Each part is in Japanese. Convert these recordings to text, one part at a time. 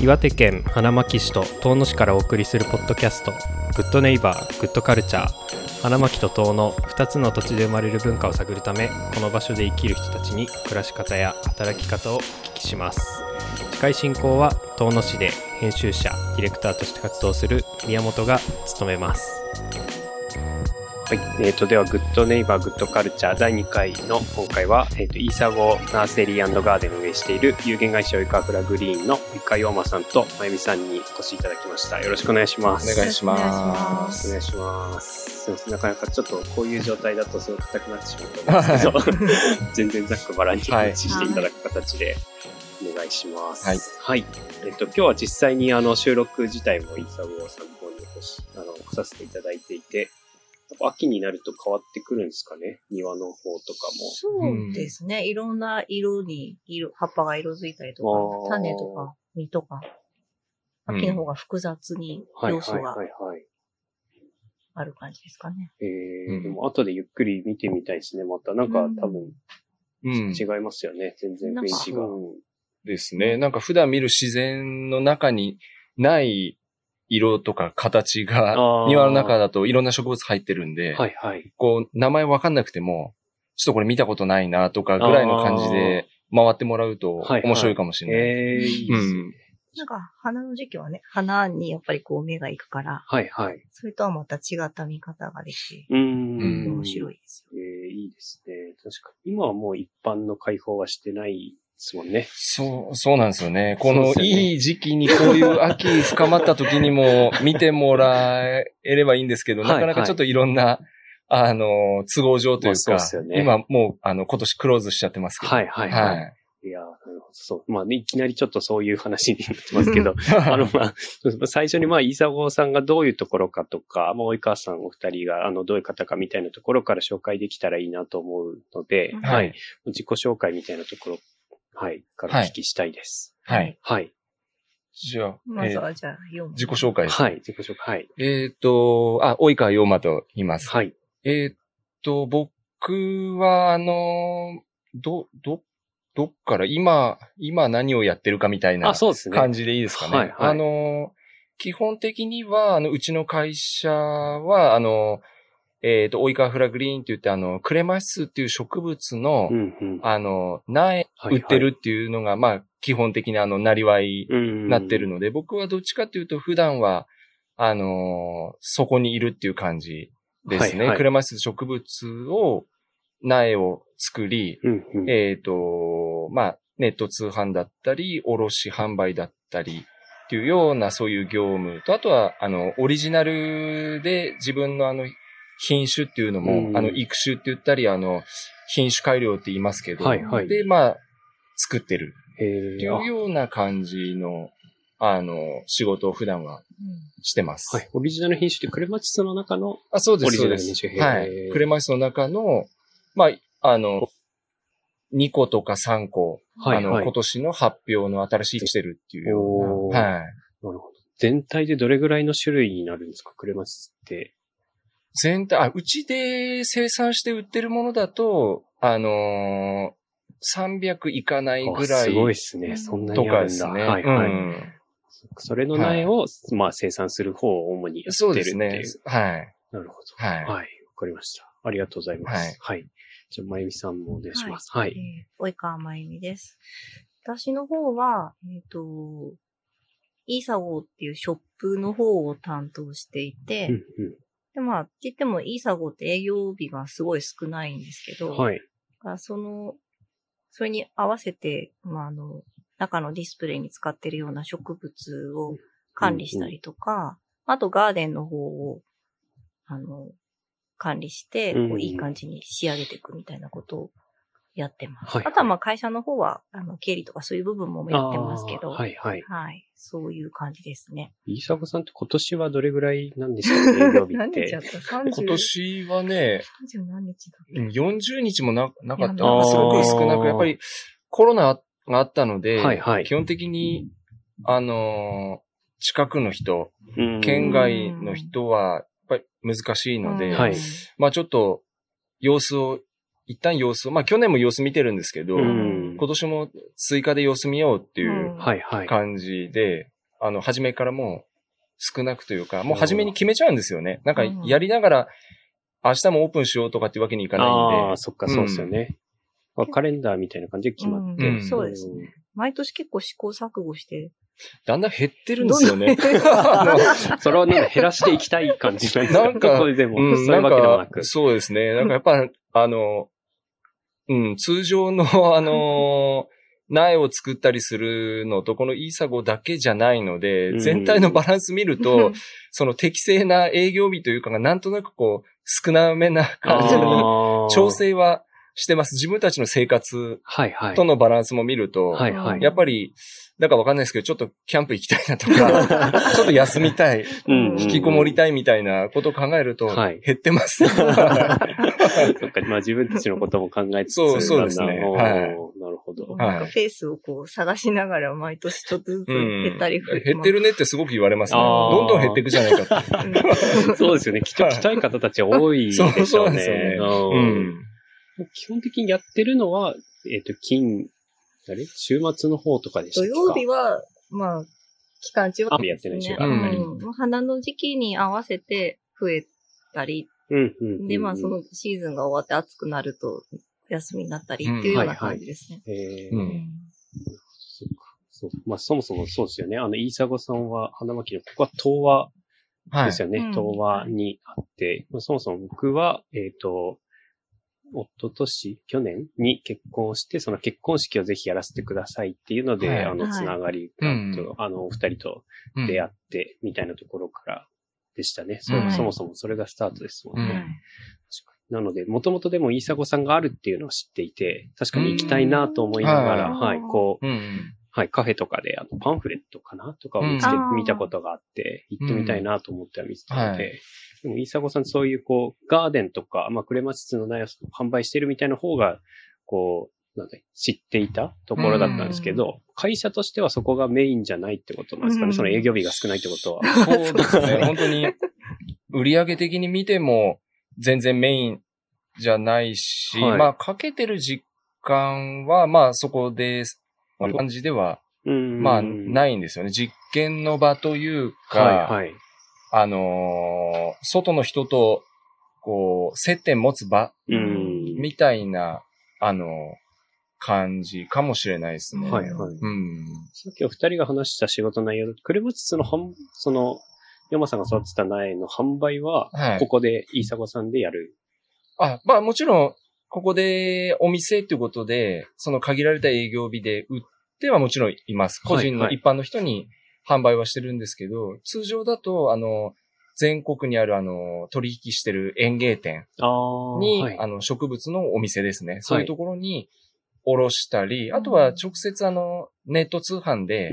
岩手県花巻市と遠野市からお送りするポッドキャストグッドネイバーグッドカルチャー、花巻と遠野2つの土地で生まれる文化を探るため、この場所で生きる人たちに暮らし方や働き方をお聞きします。司会進行は遠野市で編集者ディレクターとして活動する宮本が務めます。はい、ではグッドネイバーグッドカルチャー第2回の今回は、iisago nursery&garden を運営している有限会社及川フラグリーンの及川陽馬さんとまゆみさんにお越しいただきました。よろしくお願いします。お願いします。お願いします。なかなかちょっとこういう状態だとすごく硬くなってしまうと思うんですけど全然ざっくばらんに話していただく形で、はいお願いします。はい。はい。今日は実際に収録自体もiisagoさんの方に来させていただいていて、秋になると変わってくるんですかね、庭の方とかも。そうですね。いろんな色に葉っぱが色づいたりとか、種とか実とか、秋の方が複雑に要素がある感じですかね。でも後でゆっくり見てみたいですね。またなんか多分違いますよね。全然雰囲気が。ですね。なんか普段見る自然の中にない色とか形が、庭の中だといろんな植物入ってるんで、はいはい、こう名前わかんなくても、ちょっとこれ見たことないなとかぐらいの感じで回ってもらうと面白いかもしれない。なんか花の時期はね、花にやっぱりこう目が行くから、はいはい、それとはまた違った見方ができて、面白いですよ。いいですね。確かに今はもう一般の開放はしてないですもんね。そうなんですよね。このいい時期にこういう秋深まった時にも見てもらえればいいんですけど、なかなかちょっといろんな、都合上というか、ね、今もう今年クローズしちゃってますけど。いや、なるほど。そう。まあね、いきなりちょっとそういう話になってますけど、最初にiisagoさんがどういうところかとか、及川さんお二人が、どういう方かみたいなところから紹介できたらいいなと思うので、はい。自己紹介みたいなところ、からお聞きしたいです。はい。じゃあ、まずはじゃあ、自己紹介です。自己紹介。及川陽馬と言います。はい。僕は、どっから、今何をやってるかみたいな感じでいいですかね。基本的には、うちの会社は、及川フラグリーンって言って、クレマチスっていう植物の、苗売ってるっていうのが、まあ、基本的ななりわいになってるので、僕はどっちかというと、普段は、そこにいるっていう感じですね。クレマチス植物を、苗を作り、まあ、ネット通販だったり、卸販売だったり、っていうような、そういう業務と、あとは、オリジナルで自分の品種っていうのも、育種って言ったり、品種改良って言いますけど、で、まあ、作ってる。っていうような感じの、仕事を普段はしてます。オリジナル品種ってクレマチスの中の、オリジナル品種。クレマチスの中の、まあ、2個とか3個、今年の発表の新しいしてるっていうような。なるほど。全体でどれぐらいの種類になるんですか、クレマチスって。全体、うちで生産して売ってるものだと、300いかないぐらい。すごいですね。そんなにあるんだ。とかですね。それの苗を、まあ、生産する方を主にやってるっていう。そうですね。なるほど。わかりました。ありがとうございます。じゃあ、まゆみさんもお願いします。及川まゆみです。私の方は、iisagoっていうショップの方を担当していて、で、まあ、って言ってもiisagoって営業日がすごい少ないんですけど、それに合わせて、まあ、中のディスプレイに使ってるような植物を管理したりとか、あとガーデンの方を、管理して、こういい感じに仕上げていくみたいなことをやってます。はい、あとはまあ会社の方は、経理とかそういう部分もやってますけど。はいはい。はい。そういう感じですね。iisagoさんって今年はどれぐらいなんですかね、営業日って。何日やった?30。今年はね、30何日だっけ?40日もなかった。すごく少なく、やっぱりコロナがあったので、はいはい、基本的に、近くの人、県外の人は、やっぱり難しいので、まあちょっと、一旦様子を、まあ去年も様子見てるんですけど、今年も追加で様子見ようっていう感じで、初めからもう少なくというか、もう初めに決めちゃうんですよね。なんかやりながら、明日もオープンしようとかってわけにいかないんで。ああ、そっか、そうですよね。カレンダーみたいな感じで決まって。そうですね。毎年結構試行錯誤して、だんだん減ってるんですよね。それはなんか減らしていきたい感じが。なんか、そういうわけでもなく。そうですね。なんかやっぱ、通常の苗を作ったりするのと、このiisagoだけじゃないので、全体のバランス見ると、その適正な営業日というかが、なんとなくこう、少なめな感じに調整はしてます。自分たちの生活とのバランスも見ると、やっぱり、なんかわかんないですけど、ちょっとキャンプ行きたいなとか、ちょっと休みたい、引きこもりたいみたいなことを考えると、減ってます。まあ自分たちのことも考えつつ、そうですね。なるほど。なんかペースをこう探しながら毎年ちょっとずつ減ったり増えて。減ってるねってすごく言われますね。どんどん減っていくじゃないかって。そうですよね。来たい方たち多いですよね。そうですね。基本的にやってるのは、週末の方とかでしたっけ？土曜日は、まあ、期間中は、花の時期に合わせて増えたり、で、まあ、そのシーズンが終わって暑くなると、休みになったりっていうような感じですね。まあ、そもそもそうですよね。iisagoさんは、花巻の、ここは東和ですよね。東和にあって、そもそも僕は、去年に結婚して、その結婚式をぜひやらせてくださいっていうので、つながりが、お二人と出会って、みたいなところからでしたね。そもそもそれがスタートですもんね。なので、もともとでもiisagoさんがあるっていうのを知っていて、確かに行きたいなと思いながら、カフェとかでパンフレットかなとかを見つけてみたことがあって、行ってみたいなと思っては見てたので、でもiisagoさんそういうこう、ガーデンとか、まあ、クレマチスの苗を販売してるみたいな方が、こう、なんだ知っていたところだったんですけど、会社としてはそこがメインじゃないってことなんですかね、その営業日が少ないってことは。そうですね、本当に、売上的に見ても全然メインじゃないし、まあ、かけてる時間は、まあ、そこで、感じでは、まあ、ないんですよね。実験の場というか、外の人と、こう、接点持つ場、みたいな、感じかもしれないですね。さっきお二人が話した仕事内容、クレマチスの、山さんが育てた苗の販売は、ここでiisagoさんでやる。あ、まあ、もちろん、ここでお店ということで、その限られた営業日で売ってはもちろんいます。個人の一般の人に販売はしてるんですけど、通常だと、全国にある取引してる園芸店に、植物のお店ですね。そういうところにおろしたり、あとは直接ネット通販で、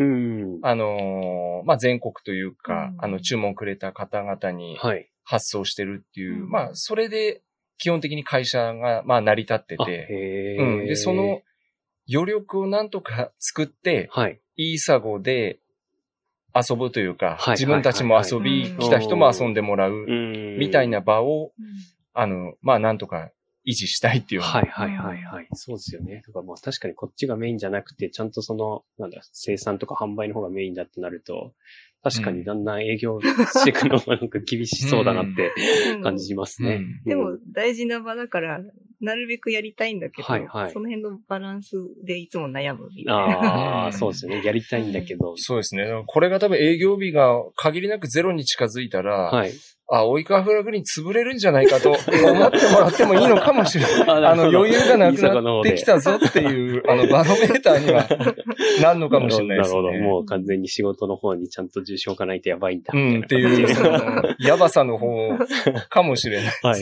まあ、全国というか、注文くれた方々に発送してるっていう、まあ、それで、基本的に会社が、まあ、成り立ってて、で、その余力をなんとか作って、iisagoで遊ぶというか、自分たちも遊び、来た人も遊んでもらう、みたいな場を、まあ、なんとか維持したいっていう。そうですよね。だからまあ、確かにこっちがメインじゃなくて、ちゃんと生産とか販売の方がメインだってなると、確かにだんだん営業していくのがなんか厳しそうだなって感じますね。でも大事な場だから、なるべくやりたいんだけど、その辺のバランスでいつも悩むみたいな。ああ、そうですね。やりたいんだけど。そうですね。これが多分営業日が限りなくゼロに近づいたら、及川フラッグに潰れるんじゃないかと思ってもらってもいいのかもしれない。余裕がなくなってきたぞっていう、バロメーターにはなんのかもしれないですね。なるほど。もう完全に仕事の方にちゃんと重症化ないとやばいんだ。うん、っていう、その、やばさの方かもしれない。はい。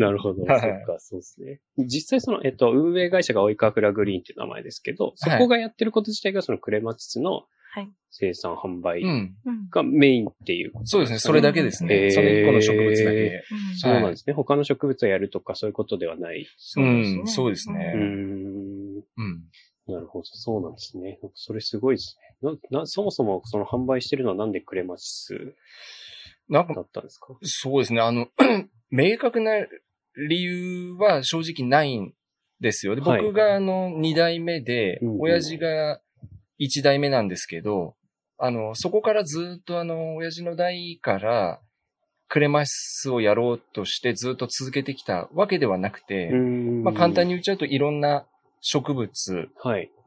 なるほど。そっか、そうですね。実際その、運営会社が及川フラグリーンっていう名前ですけど、そこがやってること自体がそのクレマチスの、はい、生産販売がメインっていう、ね、うん。そうですね。それだけですね。その1個の植物だけ、そうなんですね。他の植物をやるとかそういうことではない。うん、そうですね。うん。なるほど。そうなんですね。それすごいですね。そもそもその販売してるのはなんでクレマチスだったんですか？そうですね。明確な理由は正直ないんですよ。で、僕が2代目で、親父が、一代目なんですけど、そこからずっと親父の代から、クレマチスをやろうとしてずっと続けてきたわけではなくて、まあ簡単に言っちゃうといろんな植物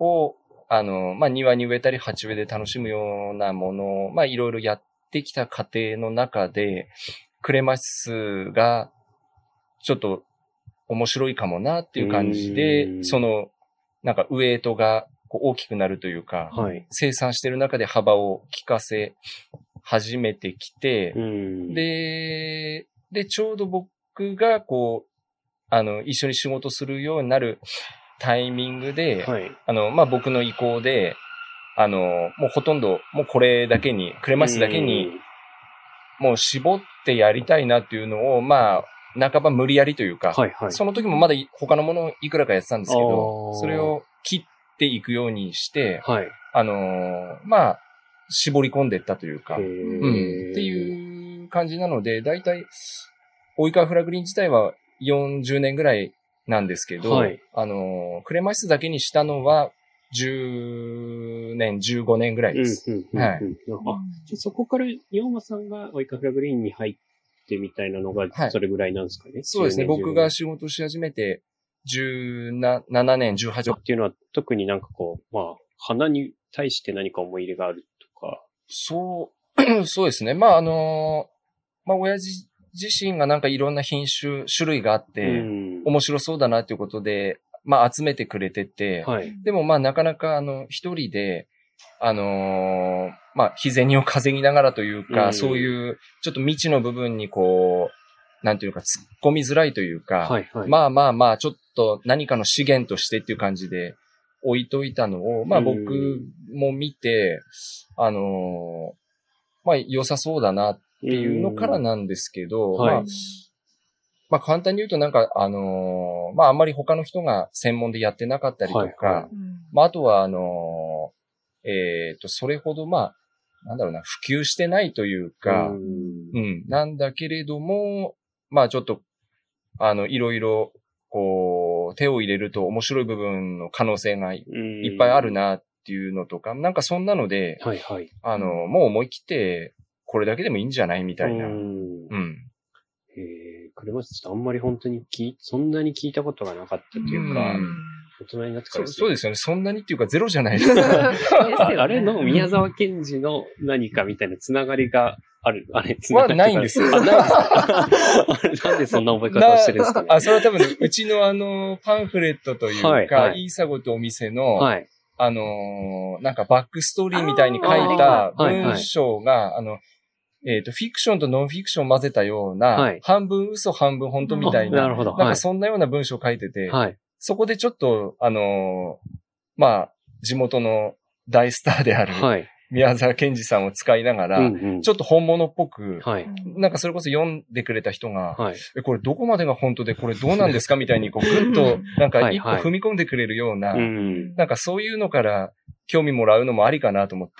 を、まあ庭に植えたり鉢植えで楽しむようなものを、まあいろいろやってきた過程の中で、クレマチスがちょっと面白いかもなっていう感じで、その、なんかウエイトが、大きくなるというか、はい、生産してる中で幅を利かせ始めてきて、で、ちょうど僕がこう、一緒に仕事するようになるタイミングで、はい、まあ、僕の意向で、もうほとんど、もうこれだけに、クレマチスだけに、もう絞ってやりたいなっていうのを、まあ、半ば無理やりというか、はいはい、その時もまだ他のものをいくらかやってたんですけど、それを切って、ていくようにして、はい、まあ、絞り込んでいったというか、っていう感じなので、だいたい、及川フラグリーン自体は40年ぐらいなんですけど、はい、クレマチスだけにしたのは10年、15年ぐらいです。そこから、陽馬さんが及川フラグリーンに入ってみたいなのが、それぐらいなんですかね。はい、そうですね。僕が仕事し始めて、17年、18年っていうのは特になんかこう、まあ、花に対して何か思い入れがあるとか。そうですね。まあ、まあ、親父自身がなんかいろんな品種、種類があって、面白そうだなということで、まあ、集めてくれてて、はい、でもまあ、なかなか一人で、まあ、日銭を稼ぎながらというか、そういう、ちょっと未知の部分にこう、なんていうか、突っ込みづらいというか、はいはい、まあまあまあ、ちょっと何かの資源としてっていう感じで置いといたのを、まあ僕も見て、まあ良さそうだなっていうのからなんですけど、まあ簡単に言うとなんか、まああんまり他の人が専門でやってなかったりとか、まああとはそれほどまあ、なんだろうな、普及してないというか、なんだけれども、まあちょっと、いろいろ、こう、手を入れると面白い部分の可能性がいっぱいあるなっていうのとか、なんかそんなので、もう思い切って、これだけでもいいんじゃないみたいな。クレマチスってあんまり本当にそんなに聞いたことがなかったというか、大人になってからですね。そうですよね。そんなにっていうかゼロじゃないですか。あれの宮沢賢治の何かみたいなつながりがある。あれ、つながりがある。はないんですよ。なんでそんな覚え方をしてるんですかね。それは多分、うちのパンフレットというか、iisagoとお店の、なんかバックストーリーみたいに書いた文章が、フィクションとノンフィクションを混ぜたような、半分嘘半分本当みたいな、なんかそんなような文章を書いてて、そこでちょっと、まあ、地元の大スターである、宮沢賢治さんを使いながら、ちょっと本物っぽく、なんかそれこそ読んでくれた人が、これどこまでが本当でこれどうなんですかみたいに、こう、ぐっと、なんか一歩踏み込んでくれるような、なんかそういうのから興味もらうのもありかなと思って。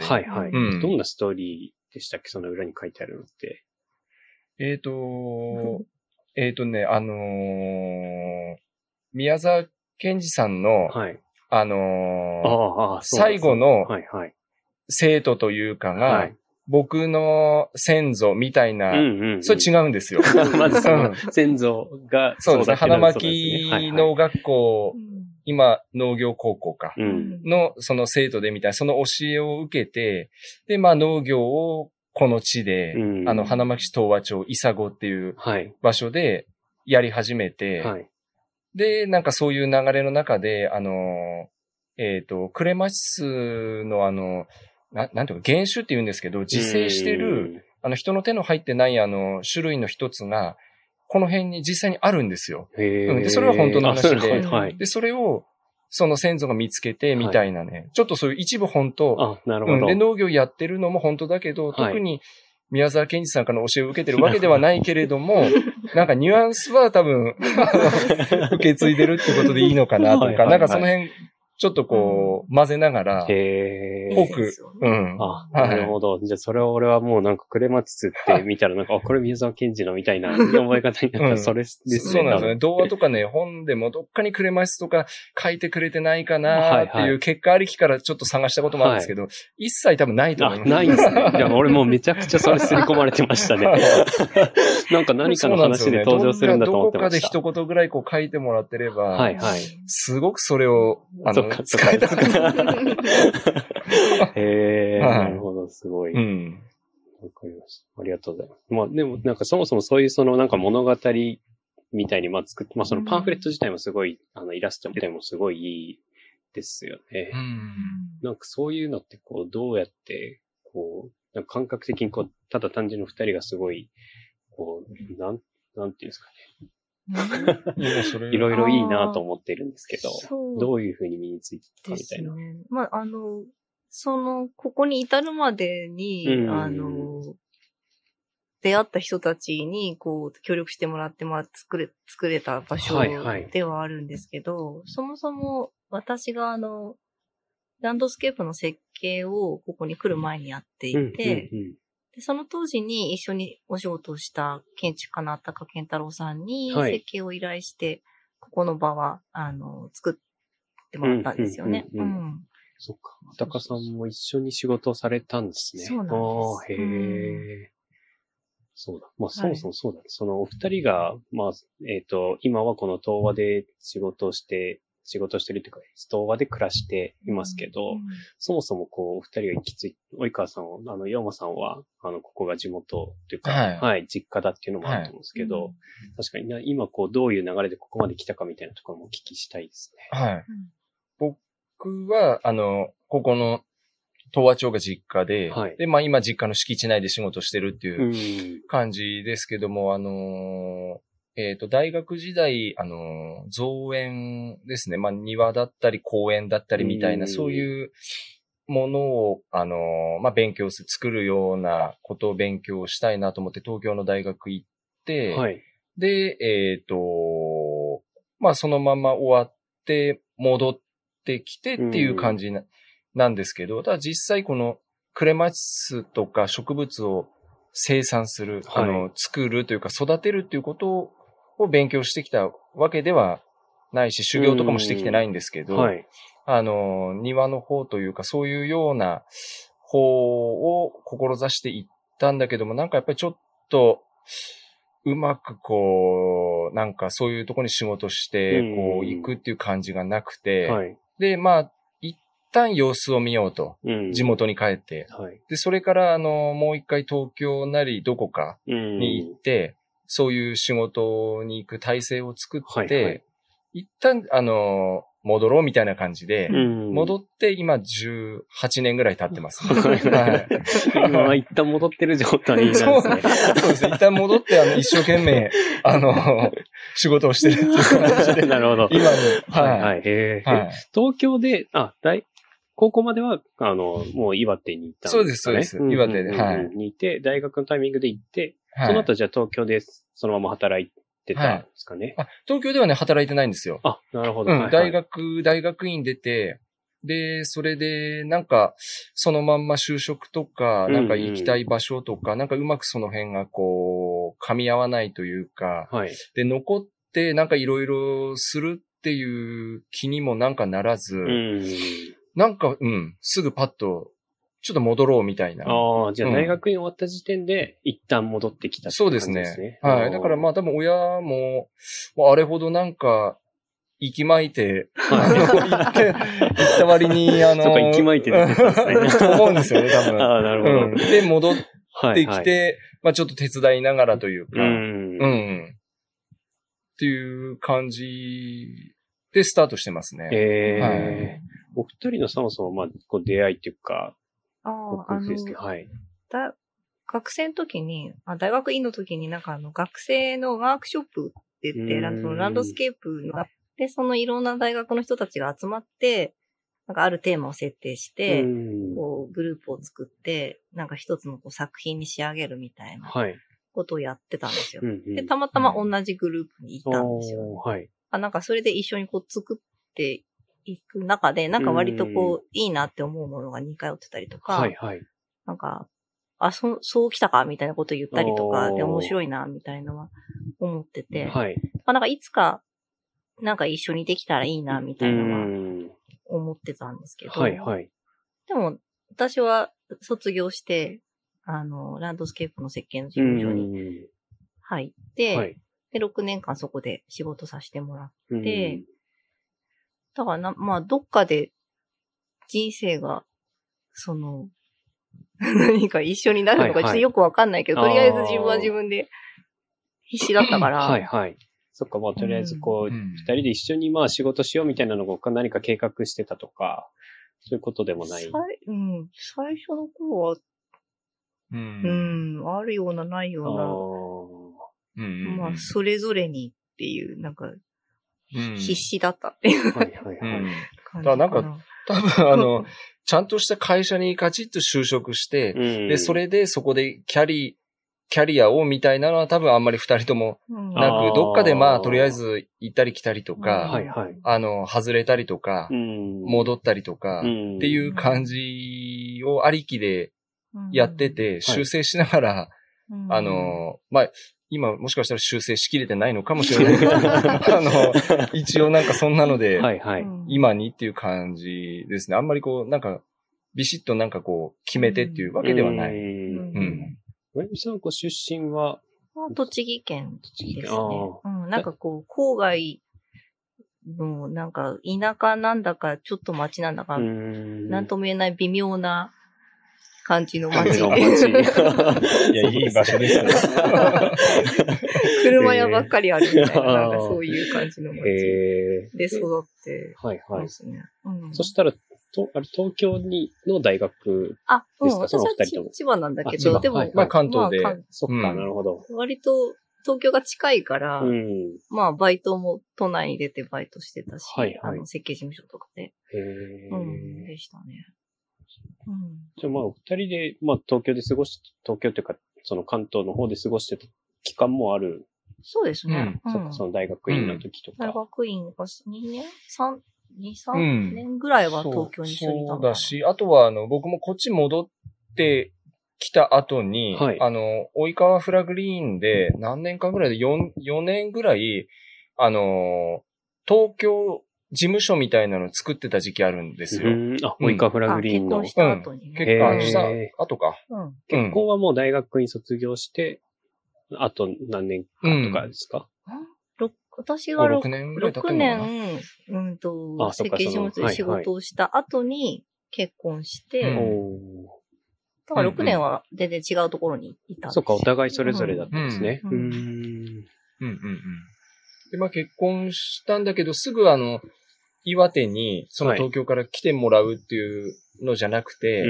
どんなストーリーでしたっけ、その裏に書いてあるのって。宮沢賢治さんの、最後の生徒というかが、僕の先祖みたいな、それ違うんですよ。まずその先祖が、そうですね。花巻農学校、今農業高校か、のその生徒でみたいな、その教えを受けて、で、まあ農業をこの地で、うん、花巻市東和町砂子っていう場所でやり始めて、はい、で、なんかそういう流れの中で、クレマチスのなんていうか、原種って言うんですけど、自生してる、人の手の入ってない種類の一つが、この辺に実際にあるんですよ。で、それは本当の話で、はい、で、それを、その先祖が見つけてみたいなね、はい、ちょっとそういう一部本当、あ、なるほど、うん、で、農業やってるのも本当だけど、特に宮沢賢治さんからの教えを受けてるわけではないけれども、なんかニュアンスは多分受け継いでるってことでいいのかなとか、はいはいはい、なんかその辺、ちょっとこう、混ぜながら、僕、うん。あ、なるほど。はい、じゃあ、それを俺はもうなんか、クレマチスって見たらなんか、あ、これ宮沢賢治のみたいな思い方になったら、それですね、うん。そうなんですよね。童話とかね、本でもどっかにクレマチスとか書いてくれてないかなっていう結果ありきからちょっと探したこともあるんですけど、はい、一切多分ないと思います。あ、ないんですね。いや、俺もうめちゃくちゃそれ刷り込まれてましたね。なんか何かの話で登場するんだと思ってました。どこかで一言ぐらいこう書いてもらってれば、はいはい。すごくそれを、使えたかへぇ、なるほど、すごい。うん。わかりました。ありがとうございます。まあでもなんかそもそもそういうそのなんか物語みたいにまあ作って、まあそのパンフレット自体もすごい、イラスト自体もすごいいいですよね。うん。なんかそういうのってこうどうやって、こう、なんか感覚的にこう、ただ単純に二人がすごい、こう、なんていうんですかね。いろいろいいなと思ってるんですけど、どういうふうに身についてたかみたいな。ね、まあ、ここに至るまでに、出会った人たちに、こう、協力してもらって、まあ、作れた場所ではあるんですけど、はいはい、そもそも私がランドスケープの設計をここに来る前にやっていて、うんうんうん、でその当時に一緒にお仕事をした建築家のあったか健太郎さんに設計を依頼して、はい、ここの場は、作ってもらったんですよね。うんうんうんうん、そっか。あったかさんも一緒に仕事をされたんですね。そうなんです。あー、へー。そうだ。まあ、そもそもそうだ、ね。はい、そのお二人が、まあ、今はこの東和で仕事してるっていうか、東和で暮らしていますけど、うん、そもそもこう、お二人が行き着いて、及川さんを、岩間さんは、ここが地元というか、はい、はい、実家だっていうのもあると思うんですけど、はい、確かに今こう、どういう流れでここまで来たかみたいなところもお聞きしたいですね。はい。僕は、ここの、東和町が実家で、はい、で、まあ今実家の敷地内で仕事してるっていう感じですけども、大学時代、造園ですね。まあ、庭だったり公園だったりみたいな、そういうものを、まあ、作るようなことを勉強したいなと思って、東京の大学行って、はい、で、まあ、そのまま終わって、戻ってきてっていう感じなんですけど、ただ実際このクレマチスとか植物を生産する、作るというか育てるっていうことを勉強してきたわけではないし、修行とかもしてきてないんですけど、はい、庭の方というか、そういうような方を志していったんだけども、なんかやっぱりちょっと、うまくこう、なんかそういうところに仕事して、こう、行くっていう感じがなくて、はい、で、まあ、一旦様子を見ようと、地元に帰って、はい、で、それから、もう一回東京なりどこかに行って、そういう仕事に行く体制を作って、はいはい、一旦、戻ろうみたいな感じで、戻って今18年ぐらい経ってます。はい、今は一旦戻ってる状態なんですね。そうですね。一旦戻って、一生懸命、仕事をしてるっていう感じで。なるほど。今も、はい。はい、東京で、高校までは、もう岩手に行ったんですかね。そうです、そうです。岩手で。はい。にいて、大学のタイミングで行って、はい、その後じゃあ東京でそのまま働いてたんですかね。はい、東京ではね、働いてないんですよ。あ、なるほど。うん、大学院出て、で、それで、なんか、そのまんま就職とか、なんか行きたい場所とか、なんかうまくその辺がこう、噛み合わないというか、はい、で、残って、なんかいろいろするっていう気にもなんかならず、なんか、うん、すぐパッと、ちょっと戻ろうみたいな。ああ、じゃあ大学院終わった時点で、一旦戻ってきたって感じですね。そうですね。はい。だからまあ多分親も、あれほどなんか、息巻いて、行った割に、そっか、息巻いてるってことですね。と思うんですよね、多分。ああ、なるほど。で、戻っってきて、まあちょっと手伝いながらというか、うん。っていう感じでスタートしてますね。はい、お二人のそもそもまあこう出会いっていうか、はい。学生の時に、大学院の時になんか学生のワークショップって言って、ランドスケープの、で、そのいろんな大学の人たちが集まって、なんかあるテーマを設定して、こうグループを作って、なんか一つのこう作品に仕上げるみたいなことをやってたんですよ。はい、で、たまたま同じグループにいたんですよ。はい、なんかそれで一緒にこう作っていく中で、なんか割とこう、いいなって思うものが2回寄ってたりとか、はいはい、なんか、そう来たかみたいなことを言ったりとかで面白いな、みたいなのは思ってて、はい、なんかいつか、なんか一緒にできたらいいな、みたいなのは思ってたんですけど、はいはい、でも私は卒業して、ランドスケープの設計の事務所に入って、はい、で、6年間そこで仕事させてもらって、だからまあ、どっかで人生が、その、何か一緒になるのかちょっとよくわかんないけど、はいはい、とりあえず自分は自分で必死だったから。はいはい。そっか、まあとりあえずこう、二人で一緒にまあ仕事しようみたいなのを何か計画してたとか、そういうことでもない。うん。最初の頃は、あるようなないような、まあそれぞれにっていう、なんか、必死だったっていう。はいはいはい。だからなんか、多分ちゃんとした会社にガチッと就職して、で、それでそこでキャリアをみたいなのは多分あんまり二人ともなく、どっかでまあとりあえず行ったり来たりとか、外れたりとか、戻ったりとか、っていう感じをありきでやってて、修正しながら、まあ、今もしかしたら修正しきれてないのかもしれないけど、一応なんかそんなので、今にっていう感じですね。あんまりこう、なんか、ビシッとなんかこう、決めてっていうわけではない。まゆみさん、ご出身は栃木県ですね。なんかこう、郊外の、なんか田舎なんだか、ちょっと町なんだか、なんとも言えない微妙な、感じの街。いや、いい場所ですね。車屋ばっかりあるみたいな、なんかそういう感じの街で育ってますね。そしたら、東京の大学ですか、その二人とも。千葉なんだけど、でも、まあ関東で。そっか、なるほど。割と東京が近いから、まあバイトも都内に出てバイトしてたし、設計事務所とかで。でしたね。じゃあまあお二人で、まあ東京っていうか、その関東の方で過ごしてた期間もある。そうですね。その大学院の時とか。大学院が2、3年ぐらいは東京に住んでた。そうだし、あとは僕もこっち戻ってきた後に、及川フラグリーンで何年間ぐらいで、4年ぐらい、東京、事務所みたいなのを作ってた時期あるんですよ。及川フラグリーンの。結婚した後にね。結婚した後か。結婚はもう大学院卒業して、あと何年かとかですか？私が6年ぐらい経ってるのかな。設計事務所で仕事をした後に結婚して、だから6年は全然違うところにいたんですよ。そっか、お互いそれぞれだったんですね。で、まあ結婚したんだけど、すぐ岩手に、その東京から来てもらうっていうのじゃなくて、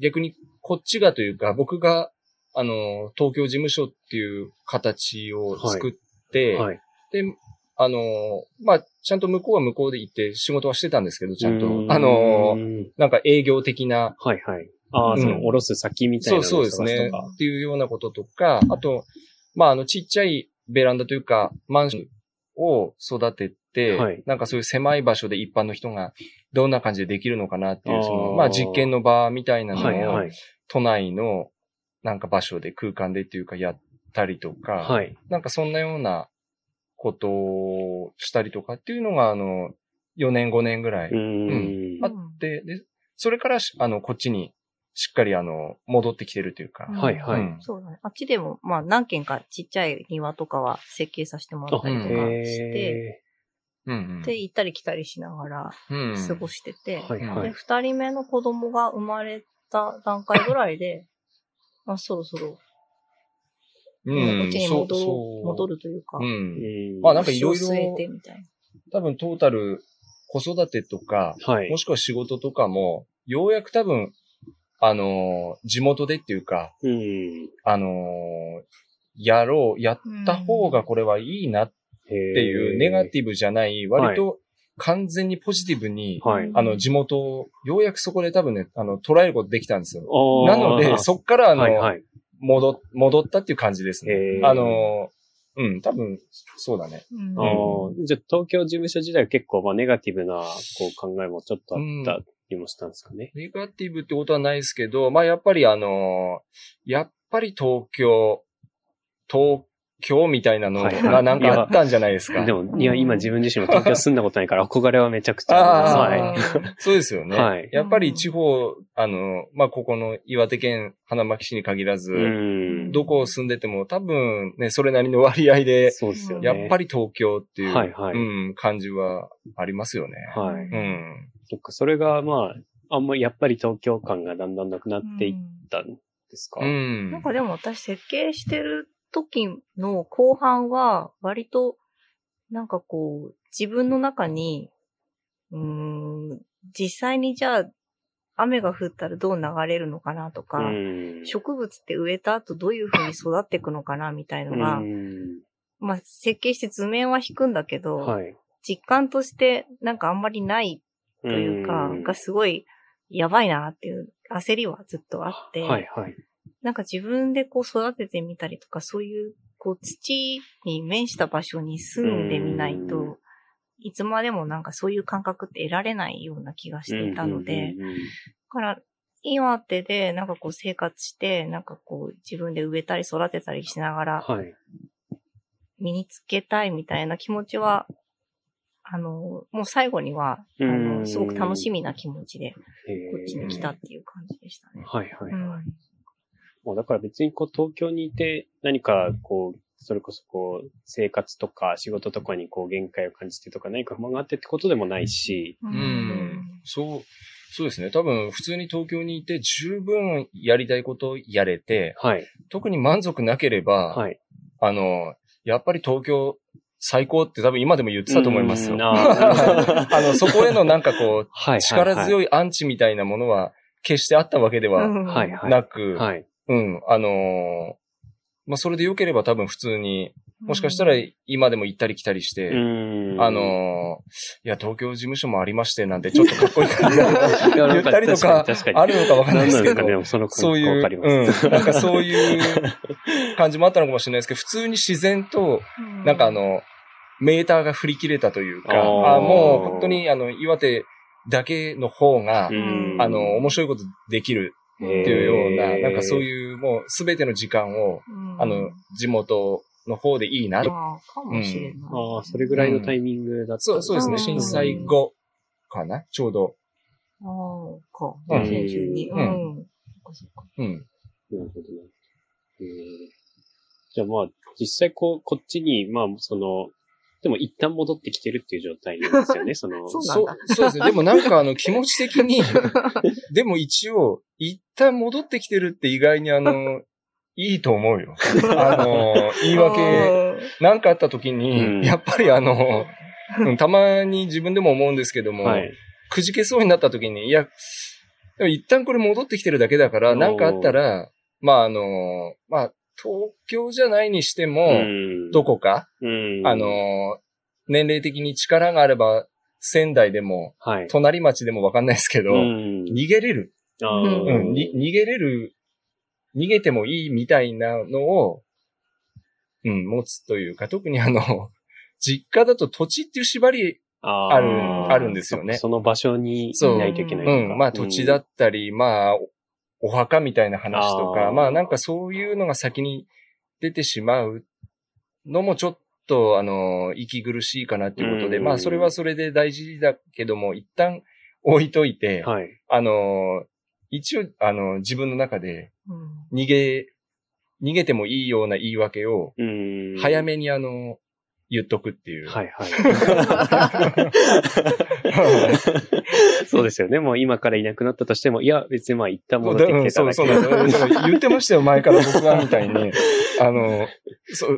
逆にこっちがというか、僕が、東京事務所っていう形を作って、で、まあ、ちゃんと向こうは向こうで行って仕事はしてたんですけど、ちゃんと、なんか営業的な。その、おろす先みたいなのを探すとか。そうですね。っていうようなこととか、あと、まあ、ちっちゃいベランダというか、マンションを育てて、なんかそういう狭い場所で一般の人がどんな感じでできるのかなっていう、その、まあ実験の場みたいなのを、都内のなんか場所で空間でっていうかやったりとか、なんかそんなようなことをしたりとかっていうのが、4年5年ぐらい、あって、で、それから、こっちに、しっかり戻ってきてるというか。そうだね。あっちでも、まあ何軒かちっちゃい庭とかは設計させてもらったりとかして、で、行ったり来たりしながら過ごしてて、で、2人目の子供が生まれた段階ぐらいで、あ、そろそろ。うん。こっちに戻るというか。うん。まあなんかいろいろ。多分トータル子育てとか、はい、もしくは仕事とかも、ようやく多分、地元でっていうか、うん、やった方がこれはいいなっていう、ネガティブじゃない、割と完全にポジティブに、はい、地元を、ようやくそこで多分ね、捉えることできたんですよ。なので、そっからはいはい、戻ったっていう感じですね。うん、多分、そうだね。うん、じゃあ、東京事務所時代は結構、まあ、ネガティブな、こう、考えもちょっとあったりもしたんですかね。ネガティブってことはないですけど、まあ、やっぱり東京みたいなのがなんかあったんじゃないですか。でも、いや、今自分自身も東京住んだことないから、憧れはめちゃくちゃあります。はい。そうですよね。はい。やっぱり地方、まあ、ここの岩手県花巻市に限らず、どこを住んでても多分ね、それなりの割合で、そうですよね。やっぱり東京っていう、はいはい、うん、感じはありますよね。はい。うん。そっか、それがまあ、あんまりやっぱり東京感がだんだんなくなっていったんですか。うん。なんかでも私設計してる時の後半は、割と、なんかこう、自分の中に、実際にじゃあ、雨が降ったらどう流れるのかなとか、植物って植えた後どういう風に育っていくのかなみたいのが、まあ、設計して図面は引くんだけど、はい、実感としてなんかあんまりないというか、がすごいやばいなっていう焦りはずっとあって、はいはいなんか自分でこう育ててみたりとか、そういうこう土に面した場所に住んでみないと、いつまでもなんかそういう感覚って得られないような気がしていたので、だから岩手でなんかこう生活して、なんかこう自分で植えたり育てたりしながら、身につけたいみたいな気持ちは、もう最後には、すごく楽しみな気持ちで、こっちに来たっていう感じでしたね。はいはいはい。もうだから別にこう東京にいて何かこう、それこそこう生活とか仕事とかにこう限界を感じてとか何か不満があってってことでもないし。そうですね。多分普通に東京にいて十分やりたいことをやれて、はい、特に満足なければ、はい、やっぱり東京最高って多分今でも言ってたと思いますよ。そこへのなんかこう、力強いアンチみたいなものは決してあったわけではなく、うん、まあ、それで良ければ多分普通に、もしかしたら今でも行ったり来たりして、いや、東京事務所もありまして、なんてちょっとかっこいい感じで言ったりとか、あるのかわかんないですけど、そういう、なんかそういう感じもあったのかもしれないですけど、普通に自然と、なんかメーターが振り切れたというか、もう本当に岩手だけの方が、面白いことできる。っていうような、なんかそういうもうすべての時間を、地元の方でいいな。かもしれない。ああ、それぐらいのタイミングだった。そうですね。震災後かなちょうど。2012。うん。なるほどね。じゃあまあ、実際こっちに、まあ、でも一旦戻ってきてるっていう状態なんですよね、そうですね。でもなんか気持ち的に、でも一応、一旦戻ってきてるって意外にいいと思うよ。言い訳、なんかあった時に、やっぱりたまに自分でも思うんですけども、くじけそうになった時に、いや、一旦これ戻ってきてるだけだから、なんかあったら、まあまあ、東京じゃないにしても、どこか、年齢的に力があれば、仙台でも、隣町でもわかんないですけど、逃げれる。逃げてもいいみたいなのを、持つというか、特に実家だと土地っていう縛りあるんですよね。その場所にいないといけないとか。まあ土地だったり、まあ、お墓みたいな話とか、まあなんかそういうのが先に出てしまうのもちょっと息苦しいかなっていうことで、まあそれはそれで大事だけども、一旦置いといて、はい、一応自分の中で逃げてもいいような言い訳を、早めに言っとくっていう。はいはい。そうですよね。もう今からいなくなったとしても、いや、別にまあ一旦戻ってきてただけで。そう言ってましたよ、前から僕はみたいに。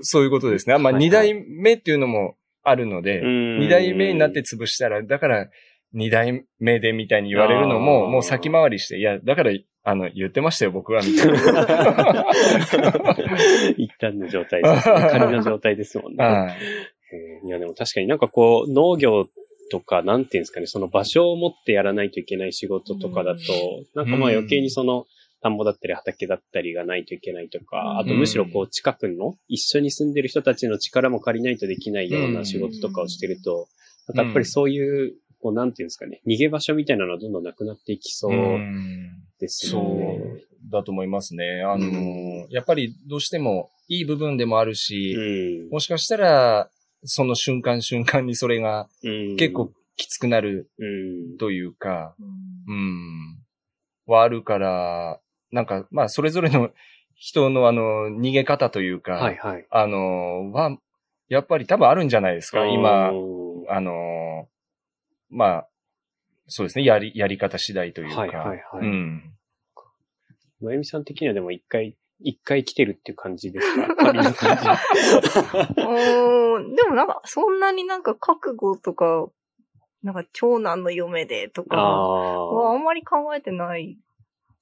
そういうことですね。まあ二代目っていうのもあるので、二代目になって潰したら、だから二代目でみたいに言われるのも、もう先回りして、いや、だから、言ってましたよ、僕は、みたいな。一旦の状態です、ね。仮の状態ですもんね。いや、でも確かになんかこう、農業とか、なんていうんですかね、その場所を持ってやらないといけない仕事とかだと、なんかまあ余計にその、田んぼだったり畑だったりがないといけないとか、あとむしろこう、近くの、一緒に住んでる人たちの力も借りないとできないような仕事とかをしてると、なんかやっぱりそういう、こうなんていうんですかね、逃げ場所みたいなのはどんどんなくなっていきそうですね。そうだと思いますね。やっぱりどうしてもいい部分でもあるし、もしかしたらその瞬間瞬間にそれが結構きつくなるというか、はあるから、なんかまあそれぞれの人の逃げ方というか、はいはい、はやっぱり多分あるんじゃないですか。今、まあ、そうですね。やり方次第というか。はいはいはい。まゆみさん的にはでも一回来てるっていう感じですか？でもなんか、そんなになんか覚悟とか、なんか長男の嫁でとかはあんまり考えてない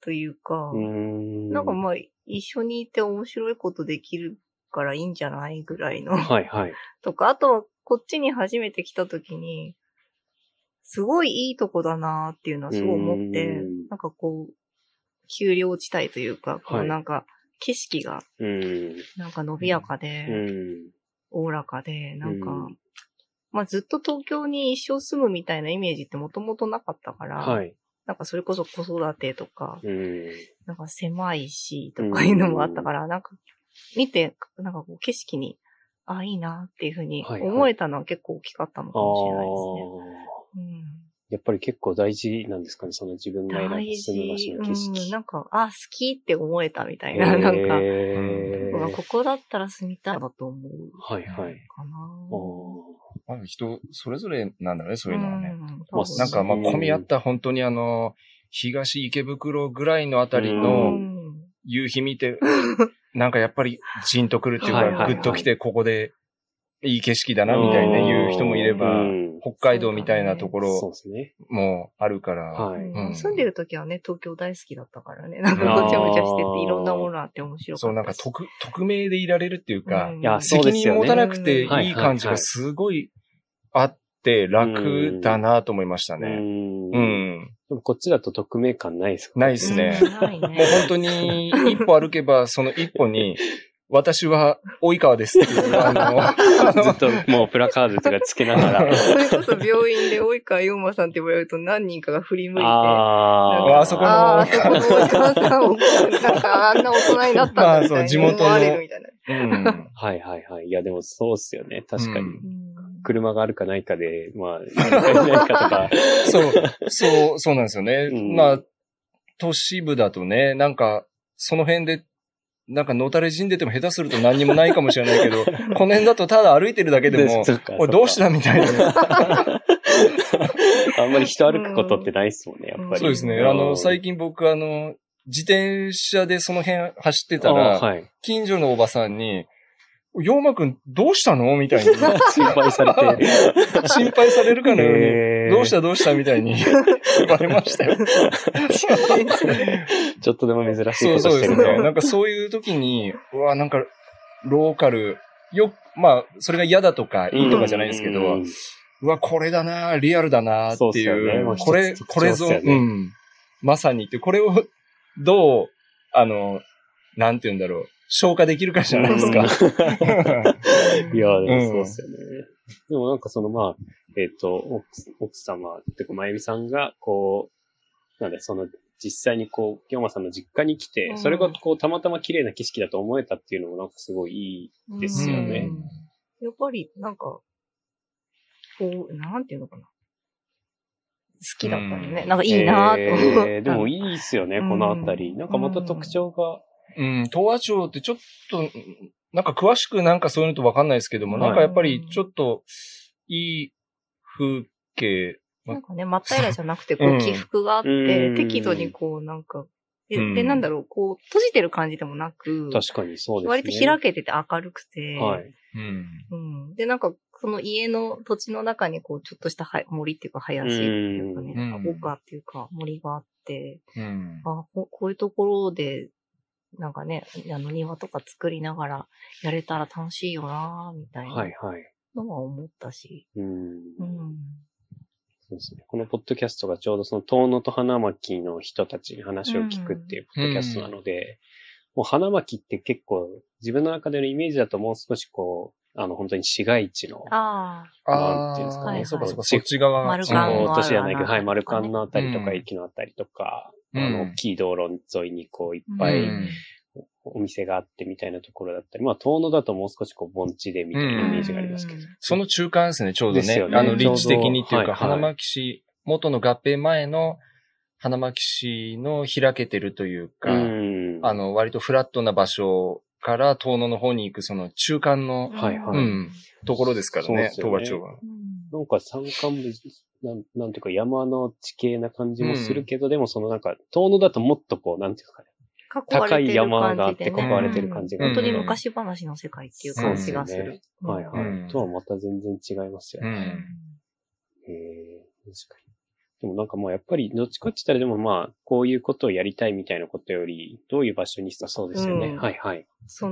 というか、なんかまあ、一緒にいて面白いことできるからいいんじゃないぐらいの。はいはい。とか、あとはこっちに初めて来た時に、すごいいいとこだなーっていうのはすごい思って、なんかこう、丘陵地帯というか、こうなんか景色が、なんか伸びやかで、おおらかで、なんか、まあずっと東京に一生住むみたいなイメージってもともとなかったから、はい、なんかそれこそ子育てとか、なんか狭いしとかいうのもあったから、なんか見て、なんかこう景色に、あ、いいなっていうふうに思えたのは結構大きかったのかもしれないですね。やっぱり結構大事なんですかね、その自分が選ぶ住む場所の景色。なんか、あ、好きって思えたみたいな、なんか、ここだったら住みたいなと思う。はいはい。かなぁ。人、それぞれなんだろうね、そういうのはね。なんか、まあ、混み合った本当に東池袋ぐらいのあたりの夕日見て、なんかやっぱりジンとくるっていうか、グッと来てここで、いい景色だな、みたいな言う人もいれば、北海道みたいなところもあるから。住んでる時はね、東京大好きだったからね。なんかごちゃごちゃしてていろんなものあって面白かった。そう、なんか匿名でいられるっていうか、責任持たなくていい感じがすごいあって楽だなと思いましたね。でもこっちだと匿名感ないですか？ないですね。もう本当に一歩歩けばその一歩に、私は、及川ですっていう。ずっともうプラカードとかつけながら。それこそ病院で及川陽馬さんって呼ばれると何人かが振り向いて。あそこの。あそこのおじさんなんかあんな大人になったんだみたいな。そう、地元の。はいはいはい。いやでもそうっすよね。確かに。車があるかないかで、まあ、ないかとか。そうなんですよね。まあ、都市部だとね、なんか、その辺で、なんか、のたれ死んでても下手すると何にもないかもしれないけど、この辺だとただ歩いてるだけでも、おい、どうしたみたいな。あんまり人歩くことってないっすもんね、やっぱり。そうですね。最近僕、自転車でその辺走ってたら、近所のおばさんに、陽馬くんどうしたのみたいに。心配されて。心配されるかのように、どうしたみたいに言われましたよ。ちょっとでも珍しいことしてる。そうですね。なんかそういう時に、うわ、なんか、ローカル、まあ、それが嫌だとか、いいとかじゃないですけど、うわ、これだな、リアルだな、っていう、これぞ、まさにって、これをどう、なんて言うんだろう。消化できるかじゃないですか。いや、でもそうですよね。でもなんかそのまあ、奥様ってまゆみさんが、こう、なんだ、その、実際にこう、京馬さんの実家に来て、それがこう、たまたま綺麗な景色だと思えたっていうのもなんかすごいいいですよね。やっぱりなんか、こう、なんていうのかな。好きだったよね。なんかいいなぁと思って。でもいいっすよね、このあたり。なんかまた特徴が。東和町ってちょっと、なんか詳しくなんかそういうのとわかんないですけども、はい、なんかやっぱりちょっといい風景。なんかね、まったいらじゃなくて、こう起伏があって、うん、適度にこうなんか、で、なんだろう、こう、閉じてる感じでもなく、確かにそうですね。割と開けてて明るくて、はい。うんうん、で、なんか、その家の土地の中に、こう、ちょっとした森っていうか、林っていうかね、丘っていうか、森があって、うん、あ、こういうところで、なんかね、庭とか作りながらやれたら楽しいよなぁ、みたいなのは思ったし。はいはい、うんそうですね、このポッドキャストがちょうどその遠野と花巻の人たちに話を聞くっていうポッドキャストなので、もう花巻って結構自分の中でのイメージだともう少しこう、本当に市街地の、なんていうんですかね、はいはい、そっち側の都市じゃないけど、はい、丸館のあたりとか、駅のあたりとか、大きい道路沿いにこういっぱいお店があってみたいなところだったり、まあ遠野だともう少しこう盆地でみたいなイメージがありますけど。その中間ですね、ちょうどね。立地的にっていうか、花巻市、はい、元の合併前の花巻市の開けてるというか、割とフラットな場所から遠野の方に行くその中間の、ところですからね、東和町は。なんか山間部、なんていうか山の地形な感じもするけど、でもそのなんか、遠野だともっとこう、なんていうんですかね。高い山があって囲われてる感じが。本当に昔話の世界っていう感じがする。はいはい。とはまた全然違いますよね。確かに。でもなんかもうやっぱり、どっちかって言ったらでもまあ、こういうことをやりたいみたいなことより、どういう場所にしたそうですよね。はいはい。そ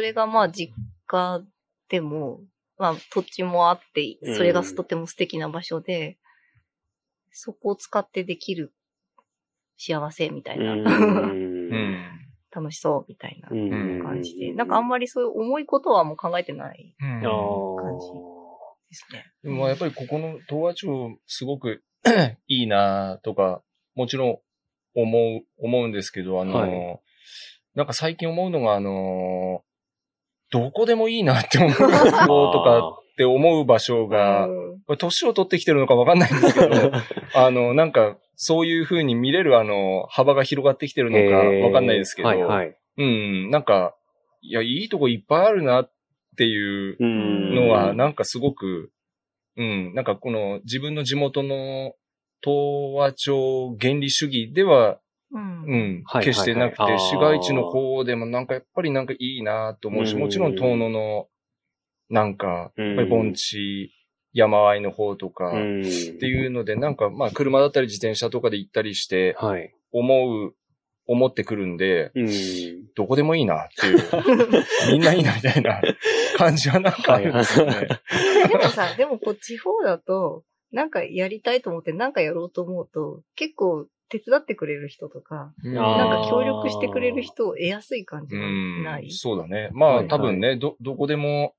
れがまあ実家でも、まあ土地もあって、それがとても素敵な場所で、そこを使ってできる幸せみたいな。楽しそうみたいな感じで。なんかあんまりそういう重いことはもう考えてない感じですね。でもやっぱりここの東和町すごくいいなとか、もちろん思うんですけど、はい、なんか最近思うのがどこでもいいなって思うとかって思う場所が、年を取ってきてるのかわかんないんですけど、なんか、そういう風に見れる幅が広がってきてるのかわかんないですけど、なんか、いや、いいとこいっぱいあるなっていうのは、なんかすごく、なんかこの自分の地元の東和町原理主義では、決してなくて、市街地の方でもなんかやっぱりなんかいいなと思うし、もちろん遠野の、なんか、やっぱり盆地、山あいの方とか、っていうので、なんか、まあ、車だったり自転車とかで行ったりして、思ってくるんで、どこでもいいなっていう、みんないいなみたいな感じはなんかあるんですよね。でもこう、地方だと、なんかやりたいと思って、なんかやろうと思うと、結構手伝ってくれる人とか、なんか協力してくれる人を得やすい感じがない。そうだね。まあ、多分ね、どこでも、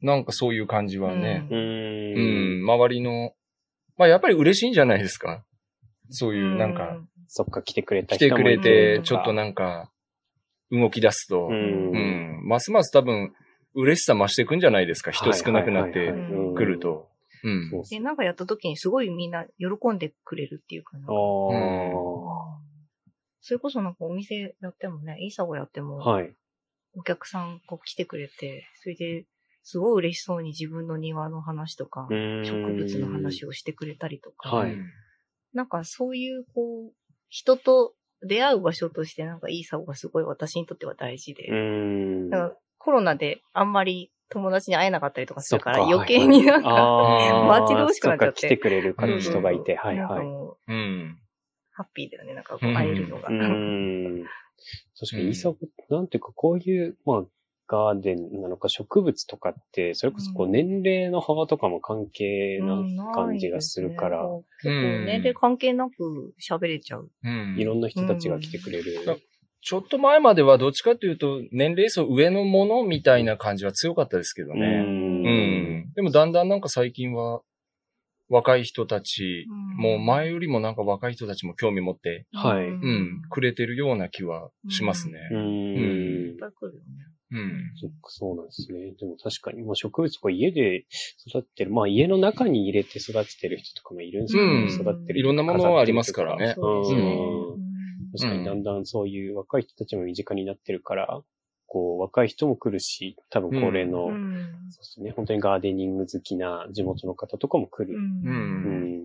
なんかそういう感じはね。周りの。まあやっぱり嬉しいんじゃないですか。そういうなんか。そっか、来てくれた人もいるとか。来てくれて、ちょっとなんか、動き出すと。ますます多分、嬉しさ増していくんじゃないですか。人少なくなってくると。で、なんかやった時にすごいみんな喜んでくれるっていうかな。それこそなんかお店やってもね、iisagoやっても、お客さんこう来てくれて、それで、すごい嬉しそうに自分の庭の話とか、植物の話をしてくれたりとか、なんかそういうこう、人と出会う場所としてなんかiisagoがすごい私にとっては大事で、なんかコロナであんまり友達に会えなかったりとかするから余計になんか待ち遠しくなっちゃって。来てくれる人がいて、ハッピーだよね、なんか会えるのが。確かにiisagoなんていうかこういう、まあ、ガーデンなのか植物とかって、それこそこう年齢の幅とかも関係ない感じがするから。年齢関係なく喋れちゃう。いろんな人たちが来てくれる。ちょっと前まではどっちかというと年齢層上のものみたいな感じは強かったですけどね。でもだんだんなんか最近は若い人たち、もう前よりもなんか若い人たちも興味持って、くれてるような気はしますね。いっぱい来るよね。そうなんですね。でも確かに、もう植物こう家で育ってる、まあ家の中に入れて育ててる人とかもいるんですけど、育ってる。いろんなものはありますからね。確かにだんだんそういう若い人たちも身近になってるから、こう、若い人も来るし、多分高齢の、うん、そうですね、本当にガーデニング好きな地元の方とかも来る。うん。うん、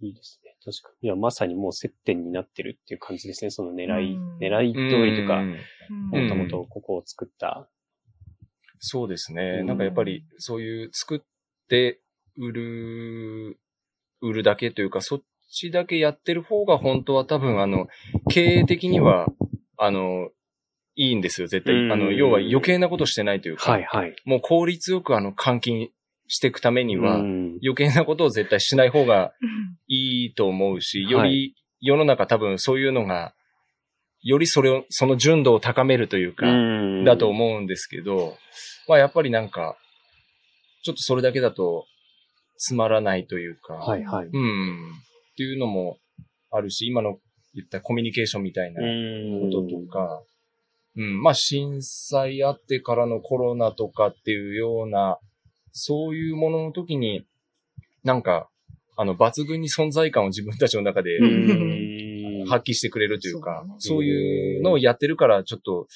いいですね。確かに。いや、まさにもう接点になってるっていう感じですね。その狙い通りとか、もともとここを作った。そうですね。なんかやっぱり、そういう作って売るだけというか、そっちだけやってる方が本当は多分、経営的には、いいんですよ、絶対。要は余計なことしてないというか、はいはい、もう効率よく換金していくためには、余計なことを絶対しない方がいいと思うし、より世の中多分そういうのが、よりその純度を高めるというか、だと思うんですけど、まあやっぱりなんか、ちょっとそれだけだとつまらないというか、はいはい、っていうのもあるし、今の言ったコミュニケーションみたいなこととか、まあ震災あってからのコロナとかっていうような、そういうものの時に、なんか、抜群に存在感を自分たちの中で、発揮してくれるというか、そういうのをやってるから、ちょっと、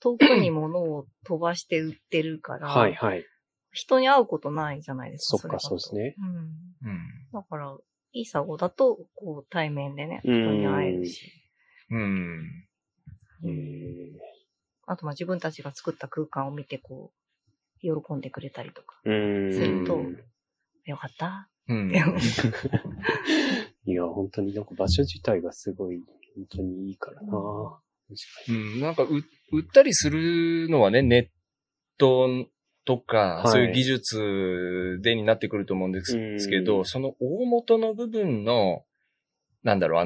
遠くに物を飛ばして売ってるから、はいはい、人に会うことないじゃないですか。そっか、そうですね。だから、iisagoだと、こう、対面でね、人に会えるし。あと、ま、自分たちが作った空間を見て、こう、喜んでくれたりとか、すると、よかったって思う。いや、本当になんか場所自体がすごい、本当にいいからな。なんか、売ったりするのはね、ネットとか、そういう技術でになってくると思うんですけど、その大元の部分の、なんだろう、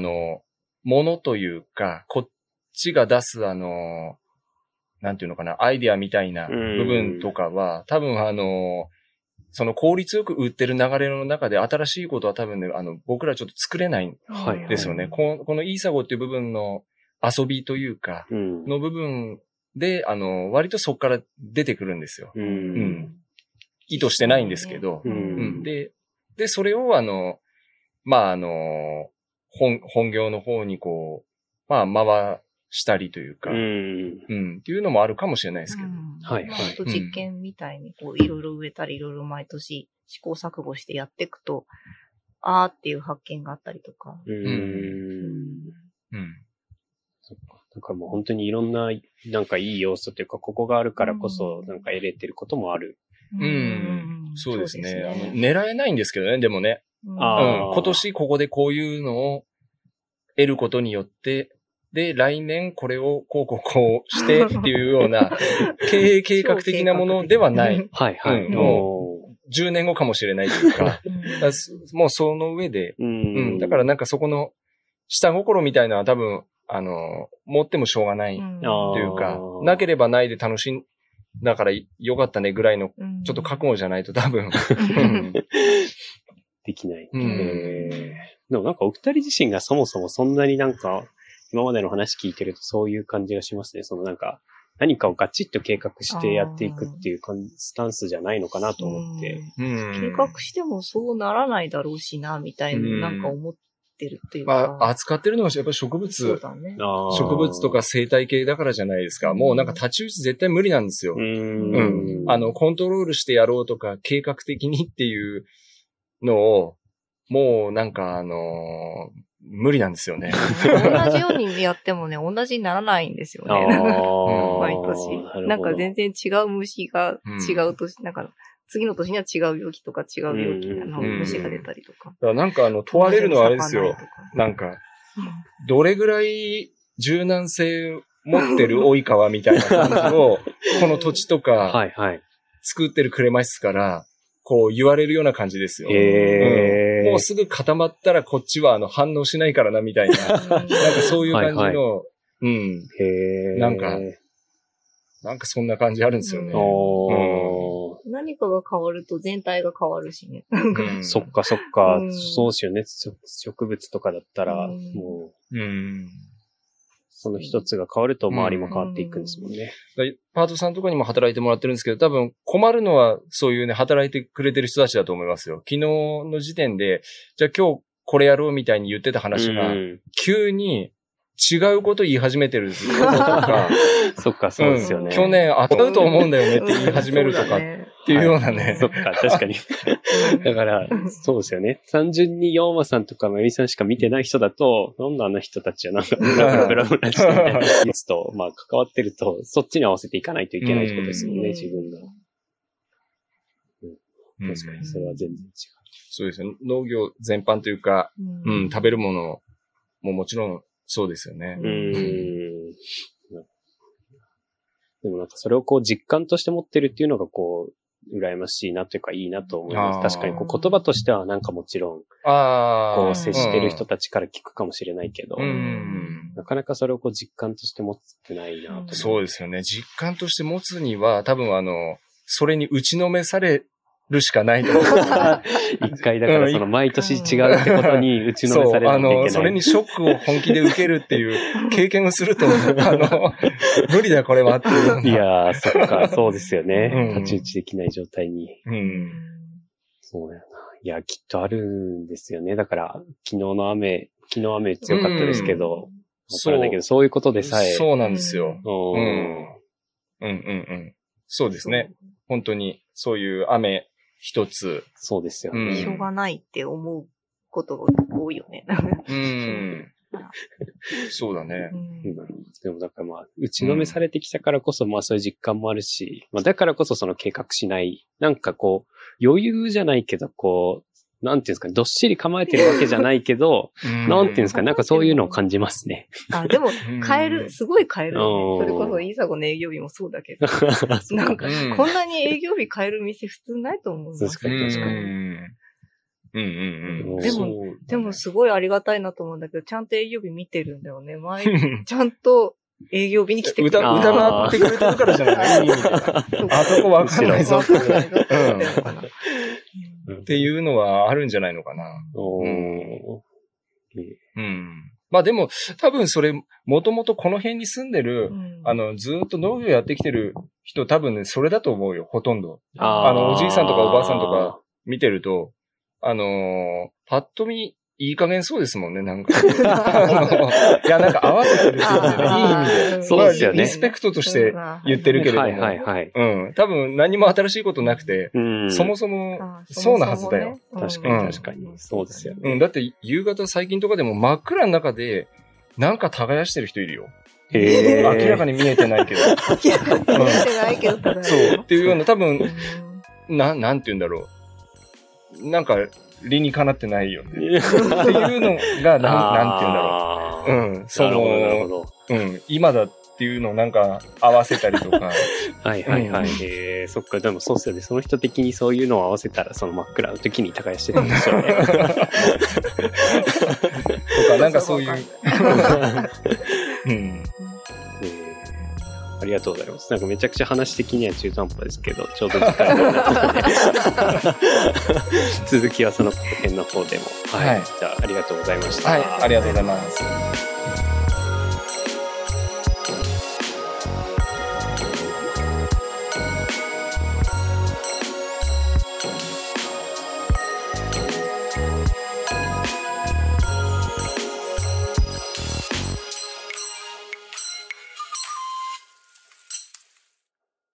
ものというか、こっちが出すなんていうのかな、アイディアみたいな部分とかは、多分その効率よく売ってる流れの中で新しいことは多分ね、僕らちょっと作れないんですよね。このiisagoっていう部分の遊びというか、の部分で、割とそこから出てくるんですよ。意図してないんですけど。で、それをまあ、本業の方にこう、まあ、回したりというか、っていうのもあるかもしれないですけど。はい。実験みたいに、こう、いろいろ植えたり、いろいろ毎年試行錯誤してやっていくと、あーっていう発見があったりとか。そっか。だからもう本当にいろんな、なんかいい要素というか、ここがあるからこそ、なんか得れてることもある。そうですね。狙えないんですけどね、でもね。今年ここでこういうのを得ることによって、で、来年これをこうしてっていうような経営計画的なものではない。はいはい。もう10年後かもしれないというか、もうその上で、だからなんかそこの下心みたいなのは多分、持ってもしょうがないというか、なければないで楽しんだからよかったねぐらいの、ちょっと覚悟じゃないと多分。できない。でもなんかお二人自身がそもそもそんなになんか、今までの話聞いてるとそういう感じがしますね。そのなんか、何かをガチッと計画してやっていくっていうスタンスじゃないのかなと思って。計画してもそうならないだろうしな、みたいになんか思ってるっていうか。まあ、扱ってるのはやっぱり植物。そうだね。植物とか生態系だからじゃないですか。もうなんか立ち打ち絶対無理なんですよ。コントロールしてやろうとか、計画的にっていうのを、もうなんか無理なんですよね。同じようにやってもね、同じにならないんですよね。毎年。なんか全然違う虫が違う年、なんか次の年には違う病気とか違う病気、虫が出たりとか。なんか問われるのはあれですよ。なんか、どれぐらい柔軟性持ってる及川みたいな感じを、この土地とか作ってる呉室から、こう言われるような感じですよ。もうすぐ固まったらこっちは反応しないからなみたいな。なんかそういう感じの、なんかそんな感じあるんですよね。何かが変わると全体が変わるしね。そっかそっか、そうですよね。植物とかだったら、もう、その一つが変わると周りも変わっていくんですもんね。パートさんとかにも働いてもらってるんですけど、多分困るのはそういうね、働いてくれてる人たちだと思いますよ。昨日の時点で、じゃあ今日これやろうみたいに言ってた話が、急に違うこと言い始めてることとか。そっか、そうですよね。去年当たると思うんだよねって言い始めるとかっていうようなね。そっか、確かに。だから、そうですよね。単純にヨーマさんとかマユミさんしか見てない人だと、なんであの人たちはなんかブラブラブラブラしてみたいなやつと、まあ関わってると、そっちに合わせていかないといけないってことですもんね、自分が。うん、確かに、それは全然違う。そうですね。農業全般というか、うん、食べるものももちろんそうですよね。でもなんかそれをこう実感として持ってるっていうのがこう、羨ましいなというかいいなと思います。確かにこう言葉としてはなんかもちろん、こう接してる人たちから聞くかもしれないけど、なかなかそれをこう実感として持ってないなと。そうですよね。実感として持つには多分それに打ちのめされ、るしかないと思う。一回だからその毎年違うってことに打ちのめされなきゃいけない。それにショックを本気で受けるっていう経験をすると、無理だこれはっていう。いやー、そっか、そうですよね。立ち打ちできない状態に。うん、そうだな。いや、きっとあるんですよね。だから、昨日雨強かったですけど、わからないけど、そういうことでさえ。そうなんですよ。そうですね。本当に、そういう雨、一つ。そうですよね。しょうがないって思うことが多いよね。そうだね。でもだからまあ、打ちのめされてきたからこそ、まあそういう実感もあるし、まあだからこそその計画しない、なんかこう、余裕じゃないけど、こう、なんていうんですかね、どっしり構えてるわけじゃないけど、なんていうんですかね、なんかそういうのを感じますね。あ、でも、すごい変える、ね。それこそ、iisagoの営業日もそうだけど。なんか、こんなに営業日変える店普通ないと思うんですけど。確かに。でもすごいありがたいなと思うんだけど、ちゃんと営業日見てるんだよね。ちゃんと、営業日に来てくれてる。疑ってくれてるからじゃない。あそこわかんないぞ。っていうのはあるんじゃないのかな。まあでも、多分それ、もともとこの辺に住んでる、ずっと農業やってきてる人、多分ね、それだと思うよ、ほとんど。おじいさんとかおばあさんとか見てると、パッと見、いい加減そうですもんね、なんか。いや、なんか合わせてる人ってね、いい意味で。そうですよね。リスペクトとして言ってるけれども。多分何も新しいことなくて、そもそもそうなはずだよ。確かに。そうですよね。だって夕方最近とかでも真っ暗の中で、なんか耕してる人いるよ。明らかに見えてないけど。明らかに見えてないけど。そう。っていうような、多分、なんて言うんだろう。なんか、理にかなってないよね。っていうのが、なんて言うんだろう。今だっていうのをなんか合わせたりとか。そっか、でもそうっすよね。その人的にそういうのを合わせたら、その真っ暗の時に耕してたんでしょうね。とか、なんかそういう。ありがとうございます。なんかめちゃくちゃ話的には中途半端ですけど、ちょうど時間になったので、続きはその辺の方でも。じゃあありがとうございました。ありがとうございます。